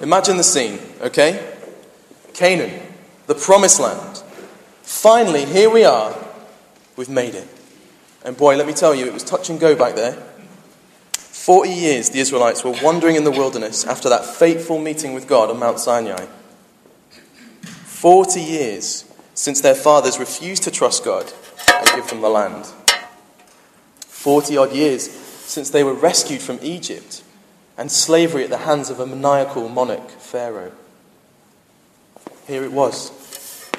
Imagine the scene, okay? Canaan, the promised land. Finally, here we are. We've made it. And boy, let me tell you, it was touch and go back there. 40 years the Israelites were wandering in the wilderness after that fateful meeting with God on Mount Sinai. 40 years since their fathers refused to trust God and give them the land. 40-odd years since they were rescued from Egypt and slavery at the hands of a maniacal monarch, Pharaoh. Here it was,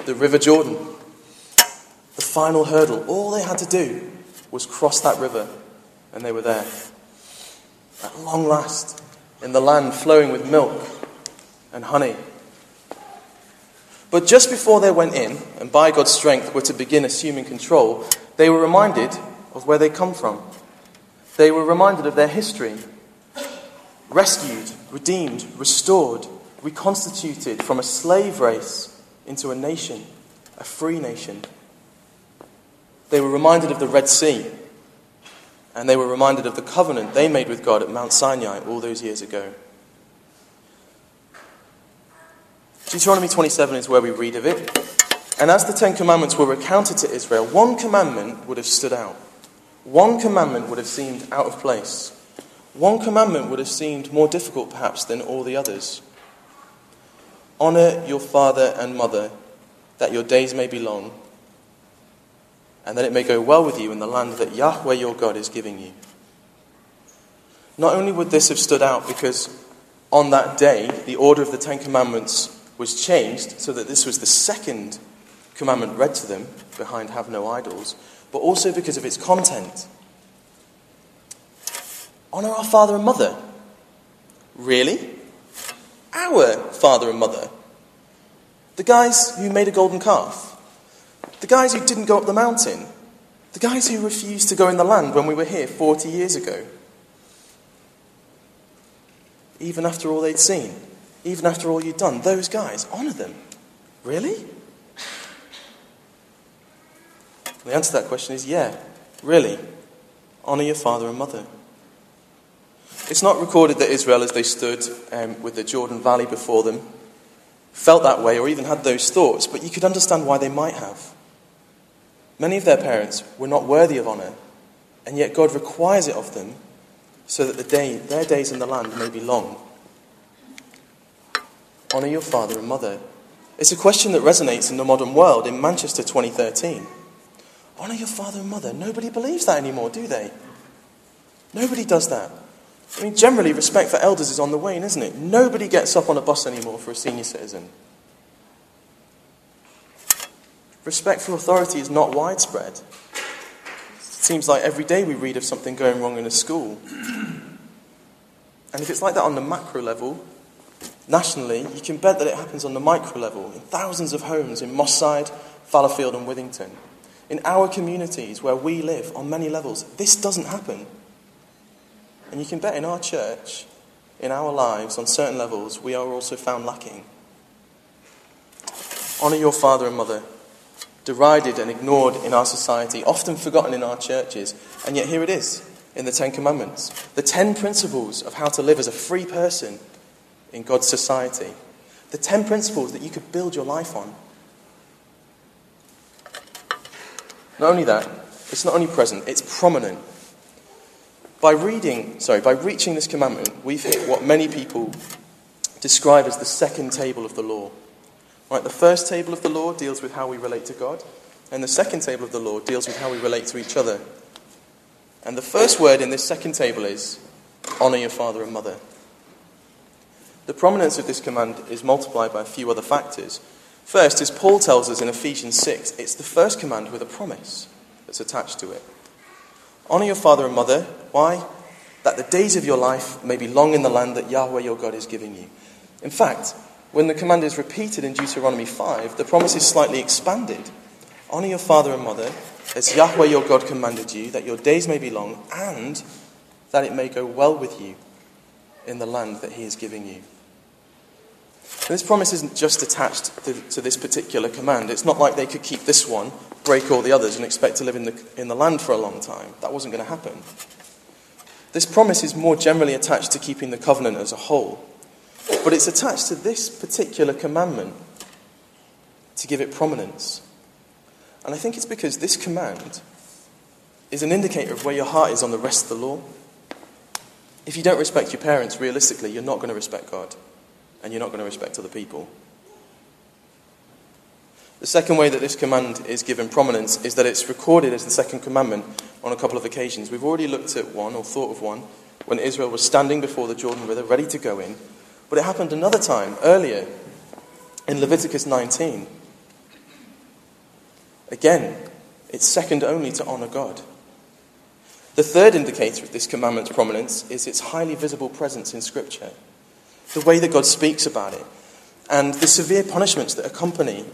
the River Jordan. The final hurdle. All they had to do was cross that river, and they were there. At long last, in the land flowing with milk and honey. But just before they went in, and by God's strength were to begin assuming control, they were reminded of where they come from. They were reminded of their history. Rescued, redeemed, restored, reconstituted from a slave race into a nation, a free nation. They were reminded of the Red Sea, and they were reminded of the covenant they made with God at Mount Sinai all those years ago. Deuteronomy 27 is where we read of it. And as the Ten Commandments were recounted to Israel, one commandment would have stood out. One commandment would have seemed out of place. One commandment would have seemed more difficult, perhaps, than all the others. Honour your father and mother, that your days may be long, and that it may go well with you in the land that Yahweh your God is giving you. Not only would this have stood out because on that day the order of the Ten Commandments was changed so that this was the second commandment read to them, behind have no idols, but also because of its content. Honour our father and mother. Really? Our father and mother? The guys who made a golden calf? The guys who didn't go up the mountain? The guys who refused to go in the land when we were here 40 years ago? Even after all they'd seen? Even after all you'd done, those guys, honour them. Really? The answer to that question is yeah, really. Honour your father and mother. It's not recorded that Israel, as they stood with the Jordan Valley before them, felt that way or even had those thoughts, but you could understand why they might have. Many of their parents were not worthy of honour, and yet God requires it of them so that their days in the land may be long. Honour your father and mother. It's a question that resonates in the modern world in Manchester 2013. Honour your father and mother. Nobody believes that anymore, do they? Nobody does that. I mean, generally, respect for elders is on the wane, isn't it? Nobody gets up on a bus anymore for a senior citizen. Respect for authority is not widespread. It seems like every day we read of something going wrong in a school. And if it's like that on the macro level, nationally, you can bet that it happens on the micro level, in thousands of homes in Moss Side, Fallowfield and Withington. In our communities where we live, on many levels, this doesn't happen. And you can bet in our church, in our lives, on certain levels, we are also found lacking. Honour your father and mother, derided and ignored in our society, often forgotten in our churches, and yet here it is, in the Ten Commandments, the 10 principles of how to live as a free person in God's society, the 10 principles that you could build your life on. Not only that, it's not only present, it's prominent. By reaching this commandment, we've hit what many people describe as the second table of the law. Right, the first table of the law deals with how we relate to God, and the second table of the law deals with how we relate to each other. And the first word in this second table is, honour your father and mother. The prominence of this command is multiplied by a few other factors. First, as Paul tells us in Ephesians 6, it's the first command with a promise that's attached to it. Honour your father and mother. Why? That the days of your life may be long in the land that Yahweh your God is giving you. In fact, when the command is repeated in Deuteronomy 5, the promise is slightly expanded. Honour your father and mother as Yahweh your God commanded you, that your days may be long and that it may go well with you in the land that he is giving you. And this promise isn't just attached to this particular command. It's not like they could keep this one, break all the others and expect to live in the land for a long time. That wasn't going to happen. This promise is more generally attached to keeping the covenant as a whole. But it's attached to this particular commandment to give it prominence. And I think it's because this command is an indicator of where your heart is on the rest of the law. If you don't respect your parents, realistically, you're not going to respect God. And you're not going to respect other people. The second way that this command is given prominence is that it's recorded as the second commandment on a couple of occasions. We've already looked at one, or thought of one, when Israel was standing before the Jordan River, ready to go in. But it happened another time, earlier, in Leviticus 19. Again, it's second only to honour God. The third indicator of this commandment's prominence is its highly visible presence in Scripture. The way that God speaks about it, and the severe punishments that accompany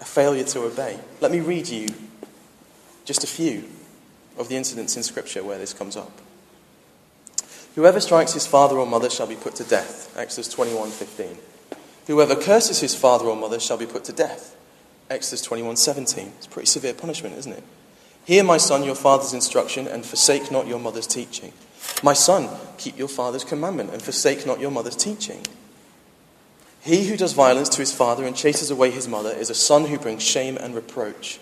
a failure to obey. Let me read you just a few of the incidents in Scripture where this comes up. Whoever strikes his father or mother shall be put to death, Exodus 21:15. Whoever curses his father or mother shall be put to death, Exodus 21:17. It's pretty severe punishment, isn't it? Hear, my son, your father's instruction, and forsake not your mother's teaching. My son, keep your father's commandment, and forsake not your mother's teaching. He who does violence to his father and chases away his mother is a son who brings shame and reproach.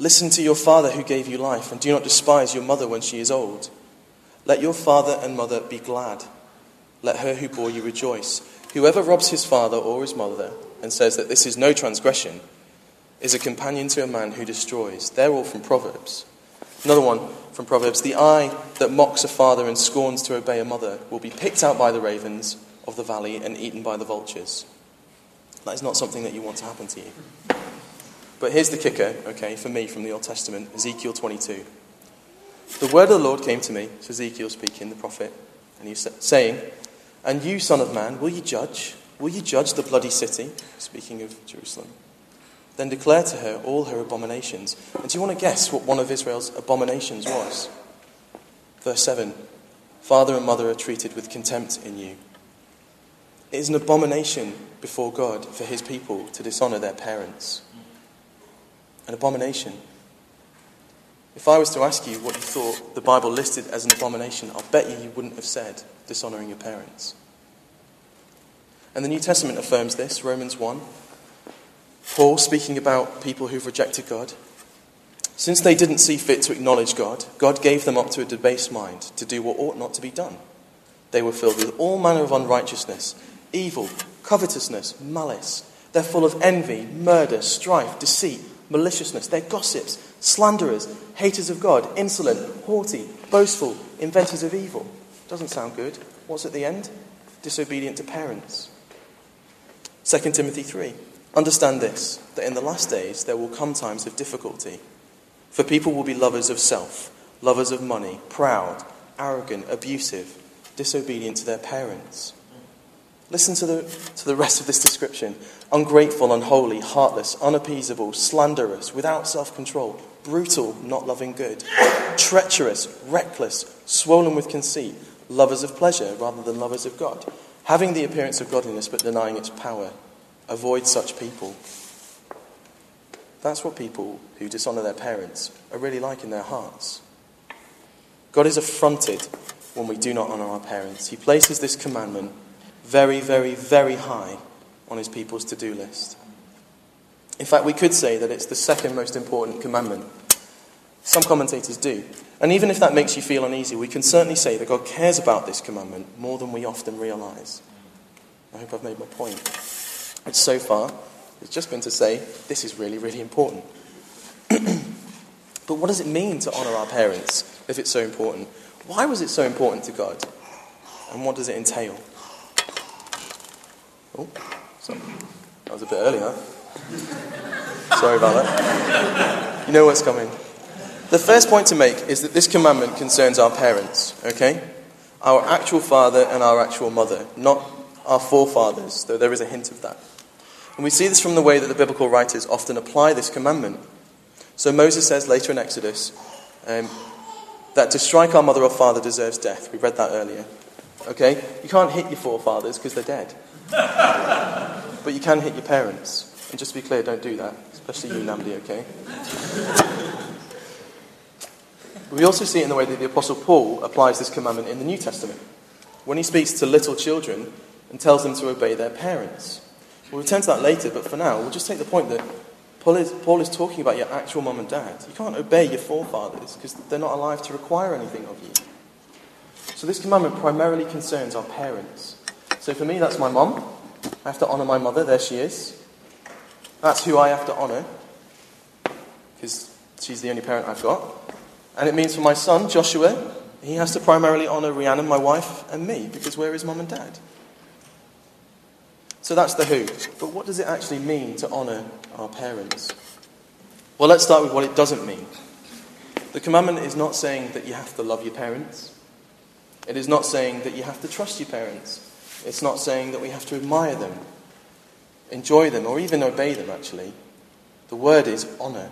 Listen to your father who gave you life, and do not despise your mother when she is old. Let your father and mother be glad. Let her who bore you rejoice. Whoever robs his father or his mother and says that this is no transgression is a companion to a man who destroys. They're all from Proverbs. Another one from Proverbs. The eye that mocks a father and scorns to obey a mother will be picked out by the ravens of the valley and eaten by the vultures. That is not something that you want to happen to you. But here's the kicker, okay, for me from the Old Testament, Ezekiel 22. The word of the Lord came to me, it's Ezekiel speaking, the prophet, and he's saying, and you, son of man, will you judge? Will you judge the bloody city? Speaking of Jerusalem. Then declare to her all her abominations. And do you want to guess what one of Israel's abominations was? Verse 7. Father and mother are treated with contempt in you. It is an abomination before God for his people to dishonour their parents. An abomination. If I was to ask you what you thought the Bible listed as an abomination, I'll bet you wouldn't have said dishonouring your parents. And the New Testament affirms this, Romans 1. Paul, speaking about people who've rejected God. Since they didn't see fit to acknowledge God, God gave them up to a debased mind to do what ought not to be done. They were filled with all manner of unrighteousness, evil, covetousness, malice. They're full of envy, murder, strife, deceit, maliciousness. They're gossips, slanderers, haters of God, insolent, haughty, boastful, inventors of evil. Doesn't sound good. What's at the end? Disobedient to parents. 2 Timothy 3. Understand this, that in the last days there will come times of difficulty. For people will be lovers of self, lovers of money, proud, arrogant, abusive, disobedient to their parents. Listen to the rest of this description. Ungrateful, unholy, heartless, unappeasable, slanderous, without self-control, brutal, not loving good, treacherous, reckless, swollen with conceit, lovers of pleasure rather than lovers of God, having the appearance of godliness but denying its power. Avoid such people. That's what people who dishonour their parents are really like in their hearts. God is affronted when we do not honour our parents. He places this commandment very, very, very high on his people's to-do list. In fact, we could say that it's the second most important commandment. Some commentators do. And even if that makes you feel uneasy, we can certainly say that God cares about this commandment more than we often realise. I hope I've made my point. Which so far has just been to say, this is really, really important. But what does it mean to honour our parents if it's so important? Why was it so important to God? And what does it entail? Oh, sorry. That was a bit early, huh? Sorry about that. You know what's coming. The first point to make is that this commandment concerns our parents, okay? Our actual father and our actual mother, not our forefathers, though there is a hint of that. And we see this from the way that the biblical writers often apply this commandment. So Moses says later in Exodus that to strike our mother or father deserves death. We read that earlier. Okay? You can't hit your forefathers because they're dead. But you can hit your parents. And just to be clear, don't do that. Especially you, Namdi, okay? We also see it in the way that the Apostle Paul applies this commandment in the New Testament. When he speaks to little children, and tells them to obey their parents. We'll return to that later, but for now, we'll just take the point that Paul is talking about your actual mum and dad. You can't obey your forefathers because they're not alive to require anything of you. So this commandment primarily concerns our parents. So for me, that's my mum. I have to honour my mother. There she is. That's who I have to honour because she's the only parent I've got. And it means for my son, Joshua, he has to primarily honour Rhiannon, my wife, and me because we're his mum and dad. So that's the who. But what does it actually mean to honour our parents? Well, let's start with what it doesn't mean. The commandment is not saying that you have to love your parents. It is not saying that you have to trust your parents. It's not saying that we have to admire them, enjoy them, or even obey them, actually. The word is honour.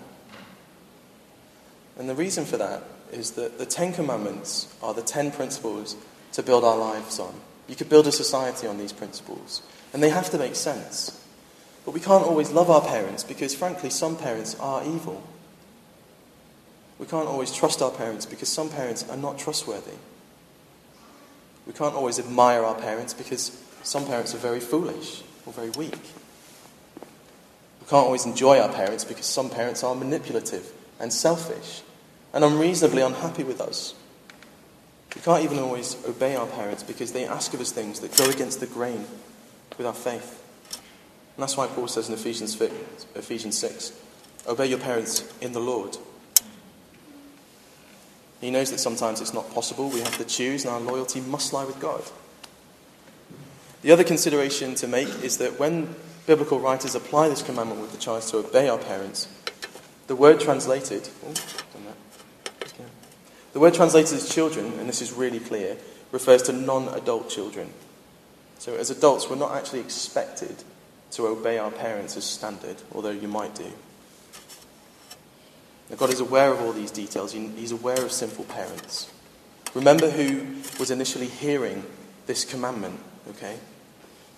And the reason for that is that the 10 Commandments are the 10 principles to build our lives on. You could build a society on these principles. And they have to make sense. But we can't always love our parents because, frankly, some parents are evil. We can't always trust our parents because some parents are not trustworthy. We can't always admire our parents because some parents are very foolish or very weak. We can't always enjoy our parents because some parents are manipulative and selfish and unreasonably unhappy with us. We can't even always obey our parents because they ask of us things that go against the grain with our faith. And that's why Paul says in Ephesians 6, obey your parents in the Lord. He knows that sometimes it's not possible. We have to choose, and our loyalty must lie with God. The other consideration to make is that when biblical writers apply this commandment with the charge to obey our parents, the word translated as children, and this is really clear, refers to non-adult children. So as adults, we're not actually expected to obey our parents as standard, although you might do. Now, God is aware of all these details. He's aware of sinful parents. Remember who was initially hearing this commandment, okay?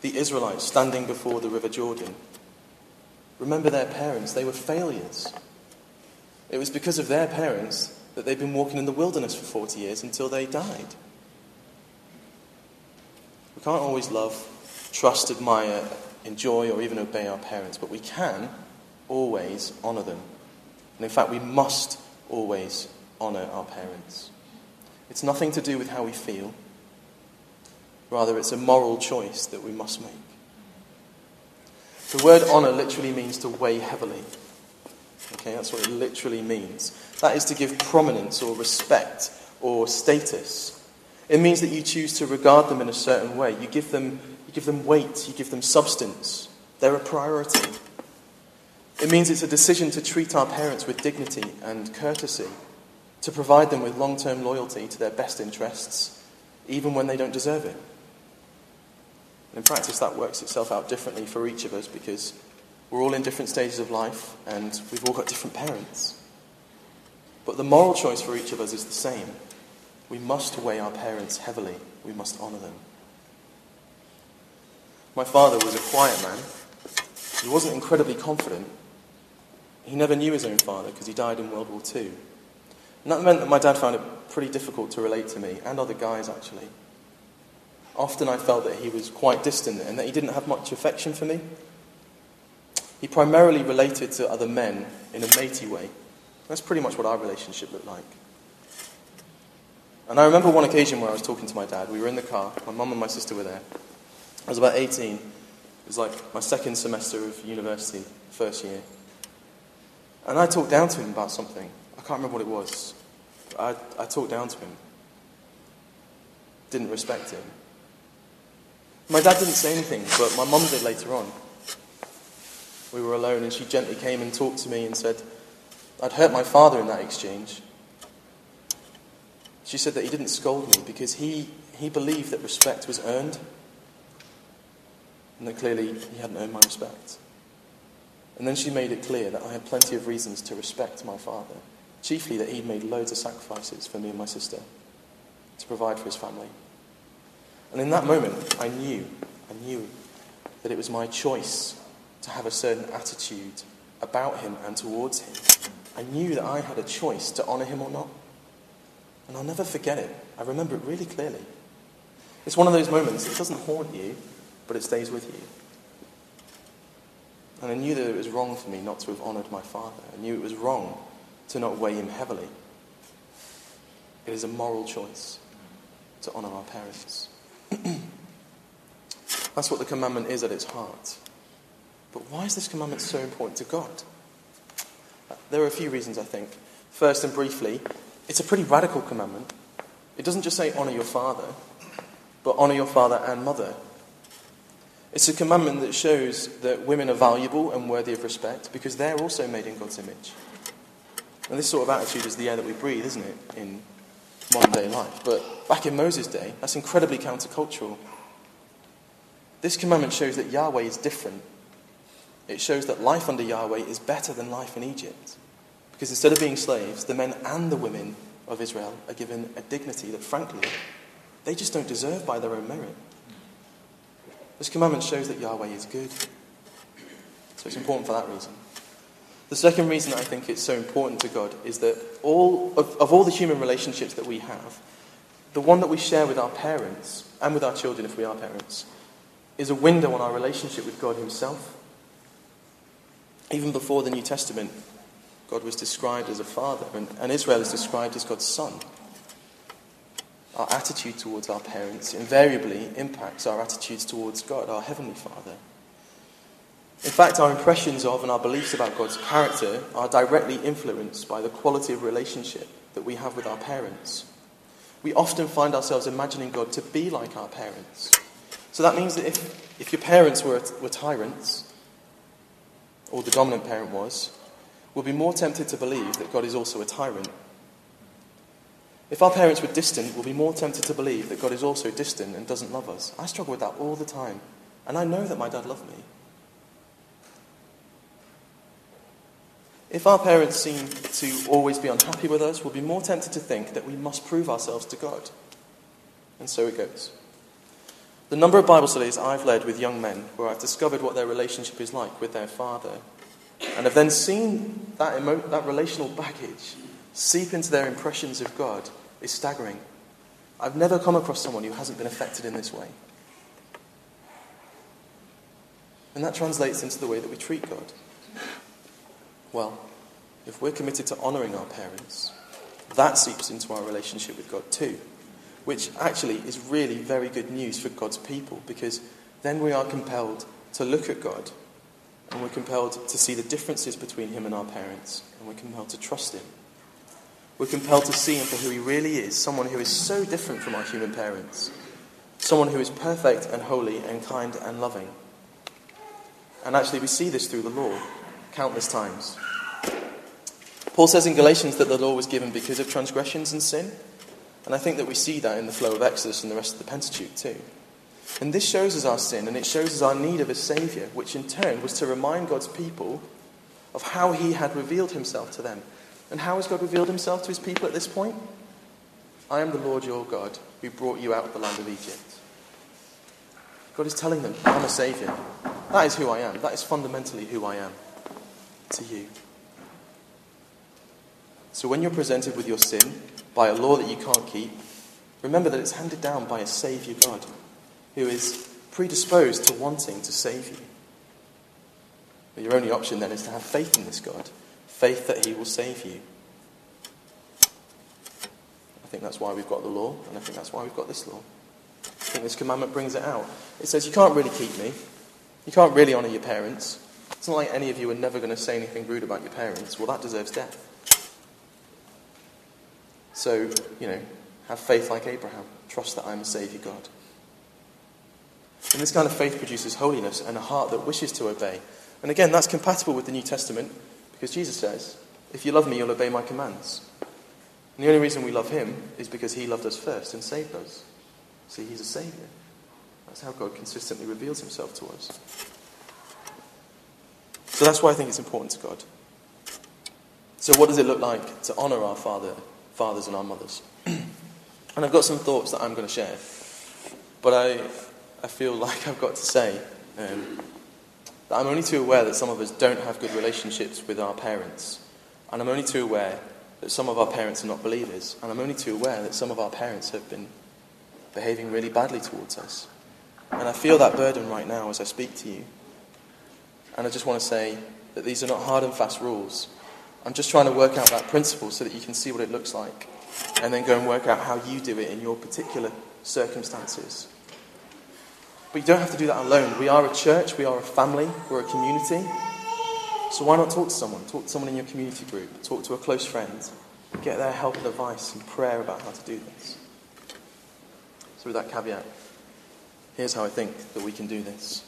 The Israelites standing before the River Jordan. Remember their parents. They were failures. It was because of their parents that they'd been walking in the wilderness for 40 years until they died. We can't always love, trust, admire, enjoy, or even obey our parents, but we can always honour them. And in fact, we must always honour our parents. It's nothing to do with how we feel. Rather, it's a moral choice that we must make. The word honour literally means to weigh heavily. Okay, that's what it literally means. That is to give prominence or respect or status. It means that you choose to regard them in a certain way. You give them weight. You give them substance. They're a priority. It means it's a decision to treat our parents with dignity and courtesy, to provide them with long-term loyalty to their best interests, even when they don't deserve it. In practice, that works itself out differently for each of us because we're all in different stages of life and we've all got different parents. But the moral choice for each of us is the same. We must weigh our parents heavily. We must honour them. My father was a quiet man. He wasn't incredibly confident. He never knew his own father because he died in World War II. And that meant that my dad found it pretty difficult to relate to me, and other guys actually. Often I felt that he was quite distant and that he didn't have much affection for me. He primarily related to other men in a matey way. That's pretty much what our relationship looked like. And I remember one occasion where I was talking to my dad. We were in the car. My mum and my sister were there. I was about 18. It was like my second semester of university, first year. And I talked down to him about something. I can't remember what it was. I talked down to him. Didn't respect him. My dad didn't say anything, but my mum did later on. We were alone and she gently came and talked to me and said, I'd hurt my father in that exchange. She said that he didn't scold me because he believed that respect was earned and that clearly he hadn't earned my respect. And then she made it clear that I had plenty of reasons to respect my father, chiefly that he'd made loads of sacrifices for me and my sister to provide for his family. And in that moment, I knew that it was my choice to have a certain attitude about him and towards him. I knew that I had a choice to honour him or not. And I'll never forget it. I remember it really clearly. It's one of those moments that doesn't haunt you. but it stays with you. And I knew that it was wrong for me not to have honoured my father. I knew it was wrong to not weigh him heavily. It is a moral choice to honour our parents. That's what the commandment is at its heart. But why is this commandment so important to God? There are a few reasons, I think. First and briefly, it's a pretty radical commandment. It doesn't just say honour your father, but honour your father and mother. It's a commandment that shows that women are valuable and worthy of respect because they're also made in God's image. And this sort of attitude is the air that we breathe, isn't it, in modern day life? But back in Moses' day, that's incredibly countercultural. This commandment shows that Yahweh is different. It shows that life under Yahweh is better than life in Egypt. Because instead of being slaves, the men and the women of Israel are given a dignity that, frankly, they just don't deserve by their own merit. This commandment shows that Yahweh is good. So it's important for that reason. The second reason that I think it's so important to God is that all of the human relationships that we have, the one that we share with our parents, and with our children if we are parents, is a window on our relationship with God himself. Even before the New Testament, God was described as a father, and Israel is described as God's son. Our attitude towards our parents invariably impacts our attitudes towards God, our Heavenly Father. In fact, our impressions of and our beliefs about God's character are directly influenced by the quality of relationship that we have with our parents. We often find ourselves imagining God to be like our parents. So that means that if your parents were tyrants, or the dominant parent was, we'll be more tempted to believe that God is also a tyrant. If our parents were distant, we'll be more tempted to believe that God is also distant and doesn't love us. I struggle with that all the time, and I know that my dad loved me. If our parents seem to always be unhappy with us, we'll be more tempted to think that we must prove ourselves to God. And so it goes. The number of Bible studies I've led with young men where I've discovered what their relationship is like with their father, and have then seen that relational baggage seep into their impressions of God, is staggering. I've never come across someone who hasn't been affected in this way. And that translates into the way that we treat God. Well, if we're committed to honouring our parents, that seeps into our relationship with God too, which actually is really very good news for God's people, because then we are compelled to look at God, and we're compelled to see the differences between him and our parents, and we're compelled to trust him. We're compelled to see him for who he really is, someone who is so different from our human parents, someone who is perfect and holy and kind and loving. And actually we see this through the law countless times. Paul says in Galatians that the law was given because of transgressions and sin, and I think that we see that in the flow of Exodus and the rest of the Pentateuch too. And this shows us our sin, and it shows us our need of a saviour, which in turn was to remind God's people of how he had revealed himself to them. And how has God revealed himself to his people at this point? I am the Lord your God, who brought you out of the land of Egypt. God is telling them, I'm a saviour. That is who I am. That is fundamentally who I am to you. So when you're presented with your sin by a law that you can't keep, remember that it's handed down by a saviour God, who is predisposed to wanting to save you. But your only option then is to have faith in this God. Faith that he will save you. I think that's why we've got the law, and I think that's why we've got this law. I think this commandment brings it out. It says, you can't really keep me. You can't really honour your parents. It's not like any of you are never going to say anything rude about your parents. Well, that deserves death. So, have faith like Abraham. Trust that I am a saviour God. And this kind of faith produces holiness and a heart that wishes to obey. And again, that's compatible with the New Testament. Because Jesus says, if you love me, you'll obey my commands. And the only reason we love him is because he loved us first and saved us. See, he's a saviour. That's how God consistently reveals himself to us. So that's why I think it's important to God. So what does it look like to honour our fathers and our mothers? And I've got some thoughts that I'm going to share. But I feel like I've got to say... that I'm only too aware that some of us don't have good relationships with our parents. And I'm only too aware that some of our parents are not believers. And I'm only too aware that some of our parents have been behaving really badly towards us. And I feel that burden right now as I speak to you. And I just want to say that these are not hard and fast rules. I'm just trying to work out that principle so that you can see what it looks like. And then go and work out how you do it in your particular circumstances. But you don't have to do that alone. We are a church, we are a family, we're a community. So why not talk to someone? Talk to someone in your community group. Talk to a close friend. Get their help and advice and prayer about how to do this. So with that caveat, here's how I think that we can do this.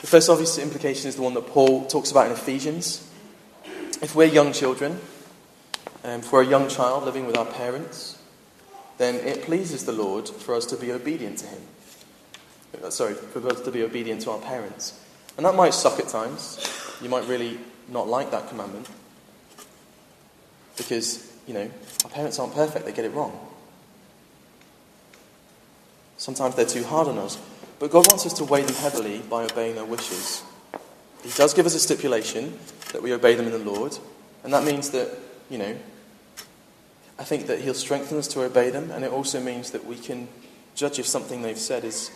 The first obvious implication is the one that Paul talks about in Ephesians. If we're young children, if we're a young child living with our parents, then it pleases the Lord for us to be obedient to him. For us to be obedient to our parents. And that might suck at times. You might really not like that commandment. Because, our parents aren't perfect, they get it wrong. Sometimes they're too hard on us. But God wants us to weigh them heavily by obeying their wishes. He does give us a stipulation that we obey them in the Lord. And that means that, I think that he'll strengthen us to obey them. And it also means that we can judge if something they've said is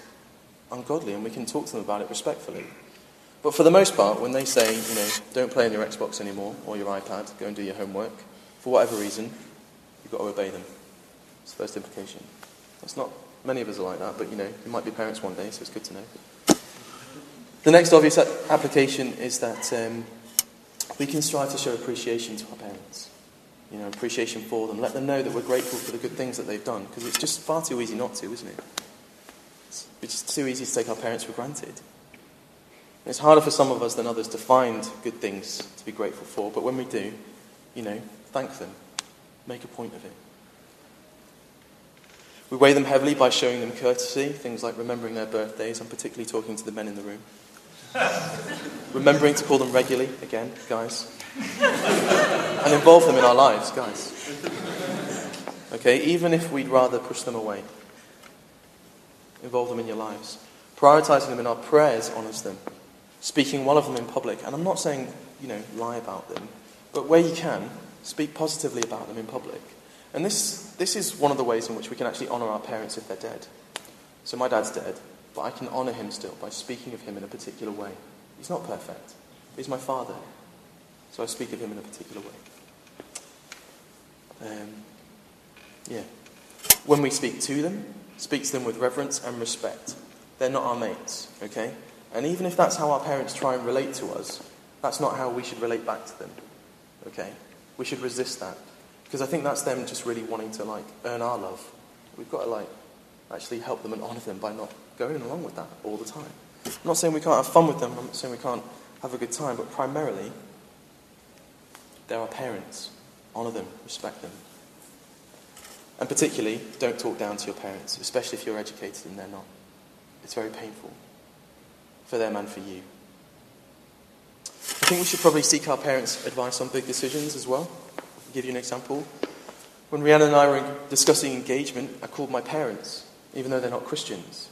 ungodly, and we can talk to them about it respectfully. But for the most part, when they say, don't play on your Xbox anymore or your iPad, go and do your homework, for whatever reason, you've got to obey them. It's the first implication. That's not many of us are like that, but you might be parents one day, so it's good to know. The next obvious application is that we can strive to show appreciation to our parents. Appreciation for them. Let them know that we're grateful for the good things that they've done, because it's just far too easy not to, isn't it? It's just too easy to take our parents for granted. And it's harder for some of us than others to find good things to be grateful for, but when we do, thank them. Make a point of it. We weigh them heavily by showing them courtesy, things like remembering their birthdays. I'm particularly talking to the men in the room. Remembering to call them regularly, again, guys. And involve them in our lives, guys. Okay, even if we'd rather push them away. Involve them in your lives. Prioritising them in our prayers honours them. Speaking well of them in public. And I'm not saying, lie about them. But where you can, speak positively about them in public. And this is one of the ways in which we can actually honour our parents if they're dead. So my dad's dead, but I can honour him still by speaking of him in a particular way. He's not perfect. He's my father. So I speak of him in a particular way. When we speak to them with reverence and respect. They're not our mates, okay? And even if that's how our parents try and relate to us, that's not how we should relate back to them, okay? We should resist that. Because I think that's them just really wanting to, earn our love. We've got to, actually help them and honour them by not going along with that all the time. I'm not saying we can't have fun with them. I'm not saying we can't have a good time. But primarily, they're our parents. Honour them. Respect them. And particularly, don't talk down to your parents, especially if you're educated and they're not. It's very painful for them and for you. I think we should probably seek our parents' advice on big decisions as well. I'll give you an example. When Rhiannon and I were discussing engagement, I called my parents, even though they're not Christians,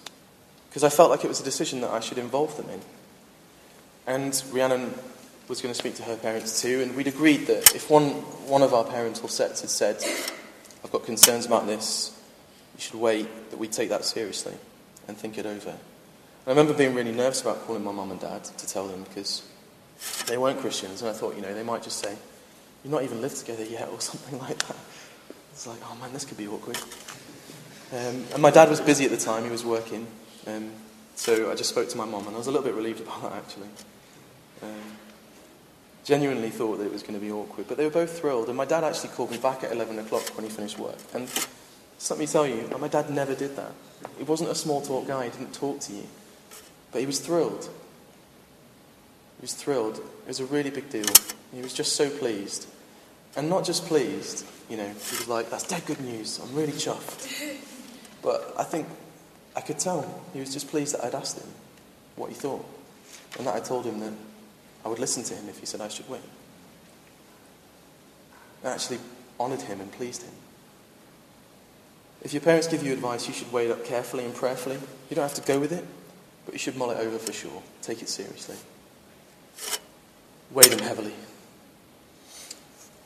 because I felt like it was a decision that I should involve them in. And Rhiannon was going to speak to her parents too, and we'd agreed that if one of our parental sets had said, I've got concerns about this, you should wait, that we take that seriously and think it over. And I remember being really nervous about calling my mum and dad to tell them because they weren't Christians, and I thought, they might just say, you've not even lived together yet or something like that. It's like, oh man, this could be awkward. And my dad was busy at the time, he was working, so I just spoke to my mum, and I was a little bit relieved about that actually. Genuinely thought that it was going to be awkward, but they were both thrilled, and my dad actually called me back at 11 o'clock when he finished work, and just let me tell you, my dad never did that. He wasn't a small talk guy, he didn't talk to you, but he was thrilled. It was a really big deal. He was just so pleased, and not just pleased, he was like, that's dead good news, I'm really chuffed. But I think I could tell he was just pleased that I'd asked him what he thought, and that I told him that I would listen to him if he said I should wait. I actually honoured him and pleased him. If your parents give you advice, you should weigh it up carefully and prayerfully. You don't have to go with it, but you should mull it over for sure. Take it seriously. Weigh them heavily.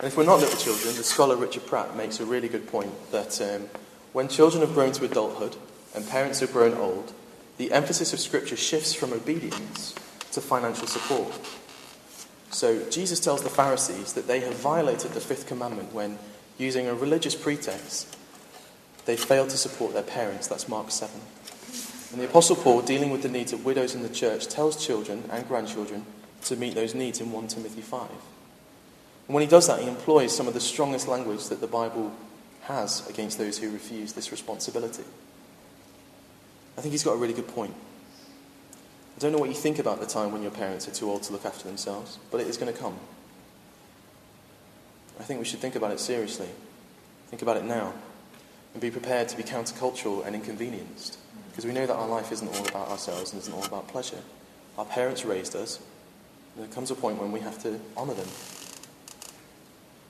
And if we're not little children, the scholar Richard Pratt makes a really good point that when children have grown to adulthood and parents have grown old, the emphasis of Scripture shifts from obedience to financial support. So Jesus tells the Pharisees that they have violated the fifth commandment when, using a religious pretext, they failed to support their parents. That's Mark 7. And the Apostle Paul, dealing with the needs of widows in the church, tells children and grandchildren to meet those needs in 1 Timothy 5. And when he does that, he employs some of the strongest language that the Bible has against those who refuse this responsibility. I think he's got a really good point. I don't know what you think about the time when your parents are too old to look after themselves, but it is going to come. I think we should think about it seriously. Think about it now. And be prepared to be countercultural and inconvenienced. Because we know that our life isn't all about ourselves and isn't all about pleasure. Our parents raised us. And there comes a point when we have to honour them.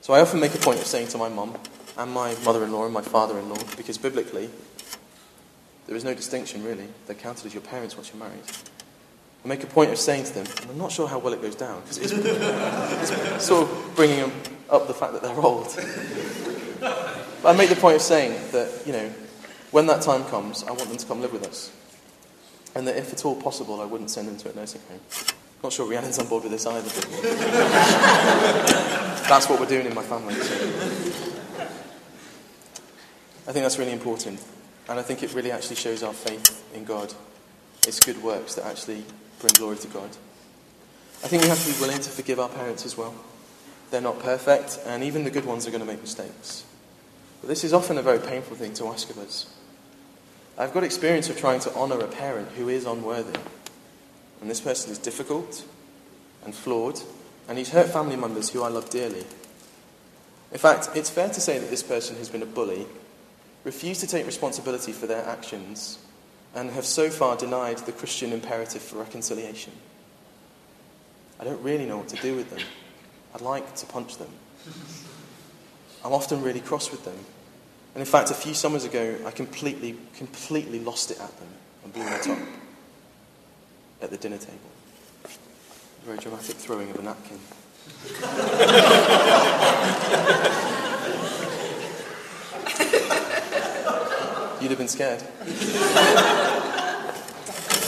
So I often make a point of saying to my mum, and my mother-in-law and my father-in-law, because biblically, there is no distinction really. They're counted as your parents once you're married. I make a point of saying to them, and I'm not sure how well it goes down, because it's sort of bringing them up the fact that they're old. But I make the point of saying that, you know, when that time comes, I want them to come live with us. And that if at all possible, I wouldn't send them to a nursing home. I'm not sure Rhiannon's on board with this either. That's what we're doing in my family. So. I think that's really important. And I think it really actually shows our faith in God. It's good works that actually bring glory to God. I think we have to be willing to forgive our parents as well. They're not perfect, and even the good ones are going to make mistakes. But this is often a very painful thing to ask of us. I've got experience of trying to honour a parent who is unworthy. And this person is difficult and flawed, and he's hurt family members who I love dearly. In fact, it's fair to say that this person has been a bully, refused to take responsibility for their actions, and have so far denied the Christian imperative for reconciliation. I don't really know what to do with them. I'd like to punch them. I'm often really cross with them. And in fact, a few summers ago, I completely lost it at them and blew my top at the dinner table. A very dramatic throwing of a napkin. You'd have been scared.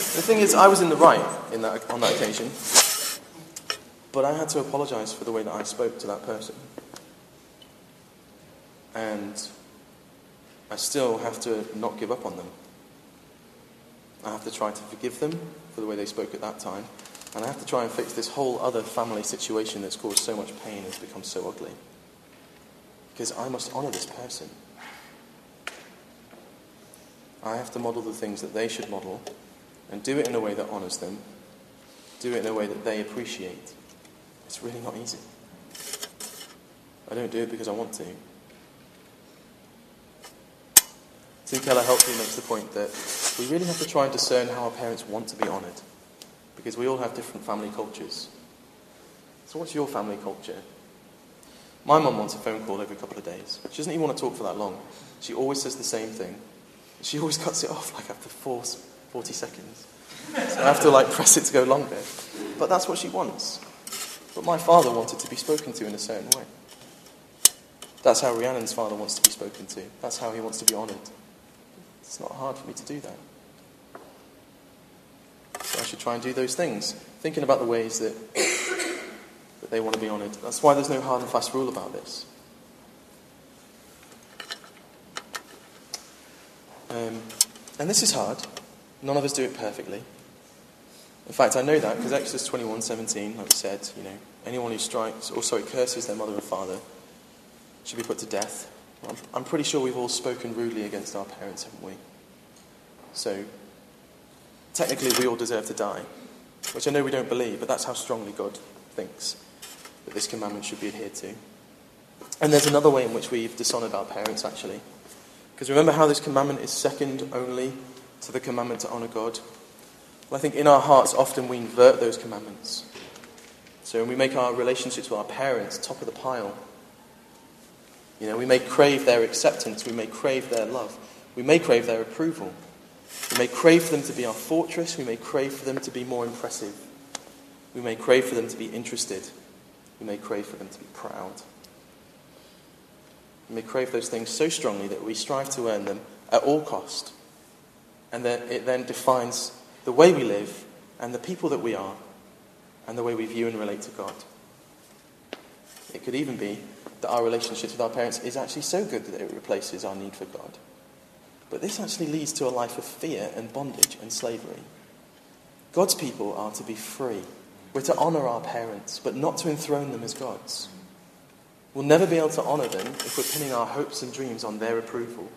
The thing is, I was in the right on that occasion. But I had to apologise for the way that I spoke to that person. And I still have to not give up on them. I have to try to forgive them for the way they spoke at that time. And I have to try and fix this whole other family situation that's caused so much pain and has become so ugly. Because I must honour this person. I have to model the things that they should model and do it in a way that honours them. Do it in a way that they appreciate. It's really not easy. I don't do it because I want to. Tim Keller helpfully makes the point that we really have to try and discern how our parents want to be honoured, because we all have different family cultures. So what's your family culture? My mum wants a phone call every couple of days. She doesn't even want to talk for that long. She always says the same thing. She always cuts it off like after 40 seconds. So I have to press it to go longer. But that's what she wants. But my father wanted to be spoken to in a certain way. That's how Rhiannon's father wants to be spoken to. That's how he wants to be honoured. It's not hard for me to do that. So I should try and do those things, thinking about the ways that they want to be honoured. That's why there's no hard and fast rule about this. And this is hard. None of us do it perfectly. In fact, I know that because Exodus 21:17, like we said, you know, anyone who curses their mother and father should be put to death. I'm pretty sure we've all spoken rudely against our parents, haven't we? So, technically we all deserve to die, which I know we don't believe, but that's how strongly God thinks that this commandment should be adhered to. And there's another way in which we've dishonoured our parents, actually. Because remember how this commandment is second only to the commandment to honour God? Well, I think in our hearts often we invert those commandments. So when we make our relationships with our parents top of the pile, you know, we may crave their acceptance, we may crave their love, we may crave their approval, we may crave for them to be our fortress, we may crave for them to be more impressive, we may crave for them to be interested, we may crave for them to be proud. We may crave those things so strongly that we strive to earn them at all cost. and then it then defines the way we live and the people that we are and the way we view and relate to God. It could even be that our relationships with our parents is actually so good that it replaces our need for God. But this actually leads to a life of fear and bondage and slavery. God's people are to be free. We're to honour our parents, but not to enthrone them as gods. We'll never be able to honour them if we're pinning our hopes and dreams on their approval.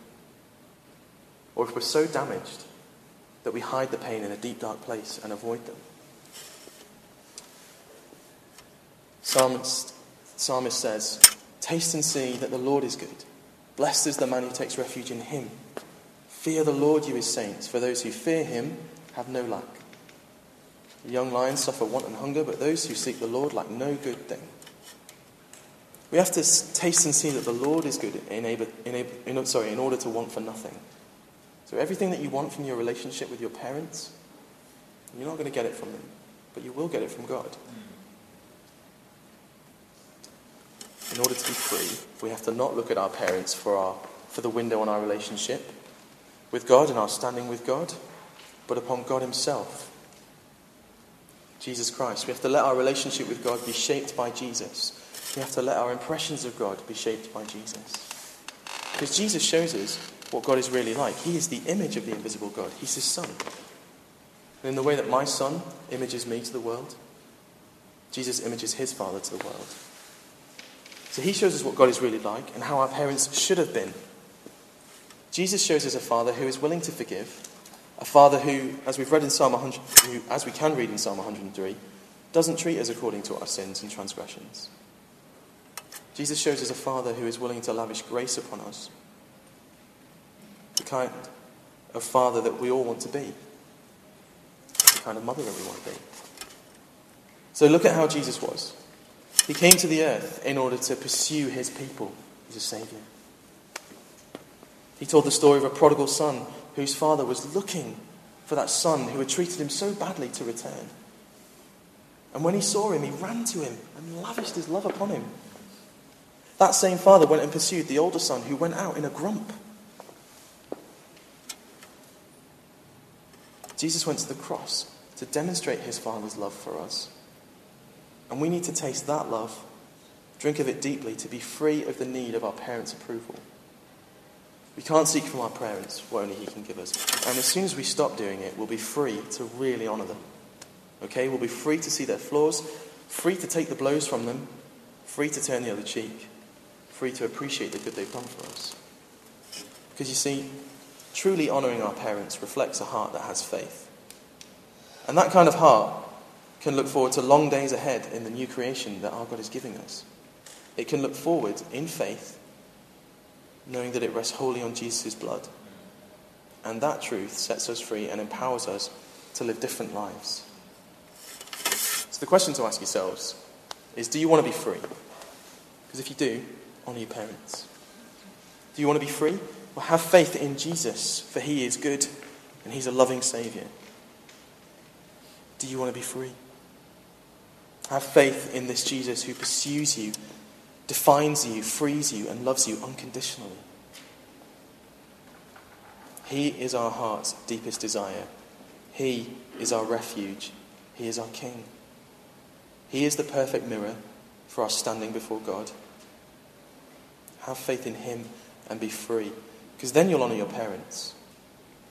Or if we're so damaged that we hide the pain in a deep, dark place and avoid them. Psalmist says, "Taste and see that the Lord is good. Blessed is the man who takes refuge in him. Fear the Lord, you his saints, for those who fear him have no lack. The young lions suffer want and hunger, but those who seek the Lord lack no good thing." We have to taste and see that the Lord is good in order to want for nothing. So everything that you want from your relationship with your parents, you're not going to get it from them, but you will get it from God. In order to be free, we have to not look at our parents for the window on our relationship with God and our standing with God, but upon God himself, Jesus Christ. We have to let our relationship with God be shaped by Jesus. We have to let our impressions of God be shaped by Jesus. Because Jesus shows us what God is really like. He is the image of the invisible God. He's his son. And in the way that my son images me to the world, Jesus images his father to the world. So he shows us what God is really like and how our parents should have been. Jesus shows us a father who is willing to forgive, a father who, as we can read in Psalm 103, doesn't treat us according to our sins and transgressions. Jesus shows us a father who is willing to lavish grace upon us, the kind of father that we all want to be, the kind of mother that we want to be. So look at how Jesus was. He came to the earth in order to pursue his people as a saviour. He told the story of a prodigal son whose father was looking for that son who had treated him so badly to return. And when he saw him, he ran to him and lavished his love upon him. That same father went and pursued the older son who went out in a grump. Jesus went to the cross to demonstrate his father's love for us. And we need to taste that love, drink of it deeply, to be free of the need of our parents' approval. We can't seek from our parents what only he can give us. And as soon as we stop doing it, we'll be free to really honour them. Okay? We'll be free to see their flaws, free to take the blows from them, free to turn the other cheek, free to appreciate the good they've done for us. Because you see, truly honouring our parents reflects a heart that has faith. And that kind of heart can look forward to long days ahead in the new creation that our God is giving us. It can look forward in faith, knowing that it rests wholly on Jesus' blood. And that truth sets us free and empowers us to live different lives. So the question to ask yourselves is, do you want to be free? Because if you do, honour your parents. Do you want to be free? Well, have faith in Jesus, for he is good and he's a loving saviour. Do you want to be free? Have faith in this Jesus who pursues you, defines you, frees you, and loves you unconditionally. He is our heart's deepest desire. He is our refuge. He is our King. He is the perfect mirror for our standing before God. Have faith in him and be free, because then you'll honour your parents.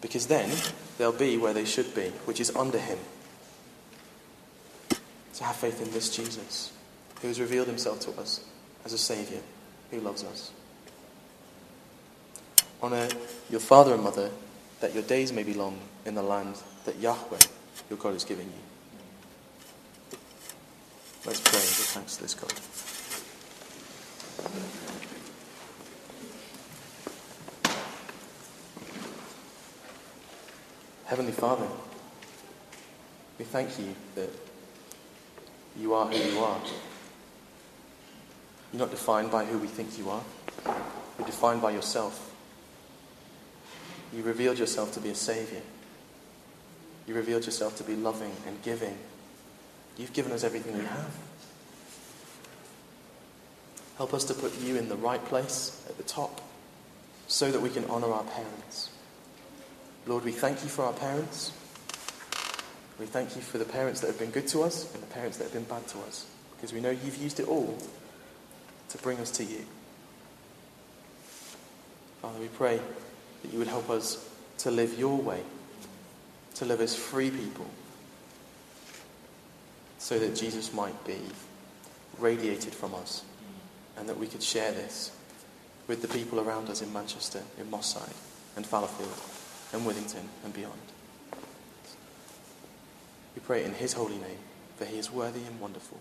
Because then they'll be where they should be, which is under him. So have faith in this Jesus, who has revealed himself to us as a saviour who loves us. Honour your father and mother, that your days may be long in the land that Yahweh, your God, is giving you. Let's pray and give thanks to this God. Heavenly Father, we thank you that you are who you are. You're not defined by who we think you are. You're defined by yourself. You revealed yourself to be a saviour. You revealed yourself to be loving and giving. You've given us everything we have. Help us to put you in the right place at the top so that we can honour our parents. Lord, we thank you for our parents. We thank you for the parents that have been good to us and the parents that have been bad to us, because we know you've used it all to bring us to you. Father, we pray that you would help us to live your way, to live as free people, so that Jesus might be radiated from us and that we could share this with the people around us in Manchester, in Moss Side, and Fallowfield, and Withington, and beyond. We pray in his holy name, for he is worthy and wonderful.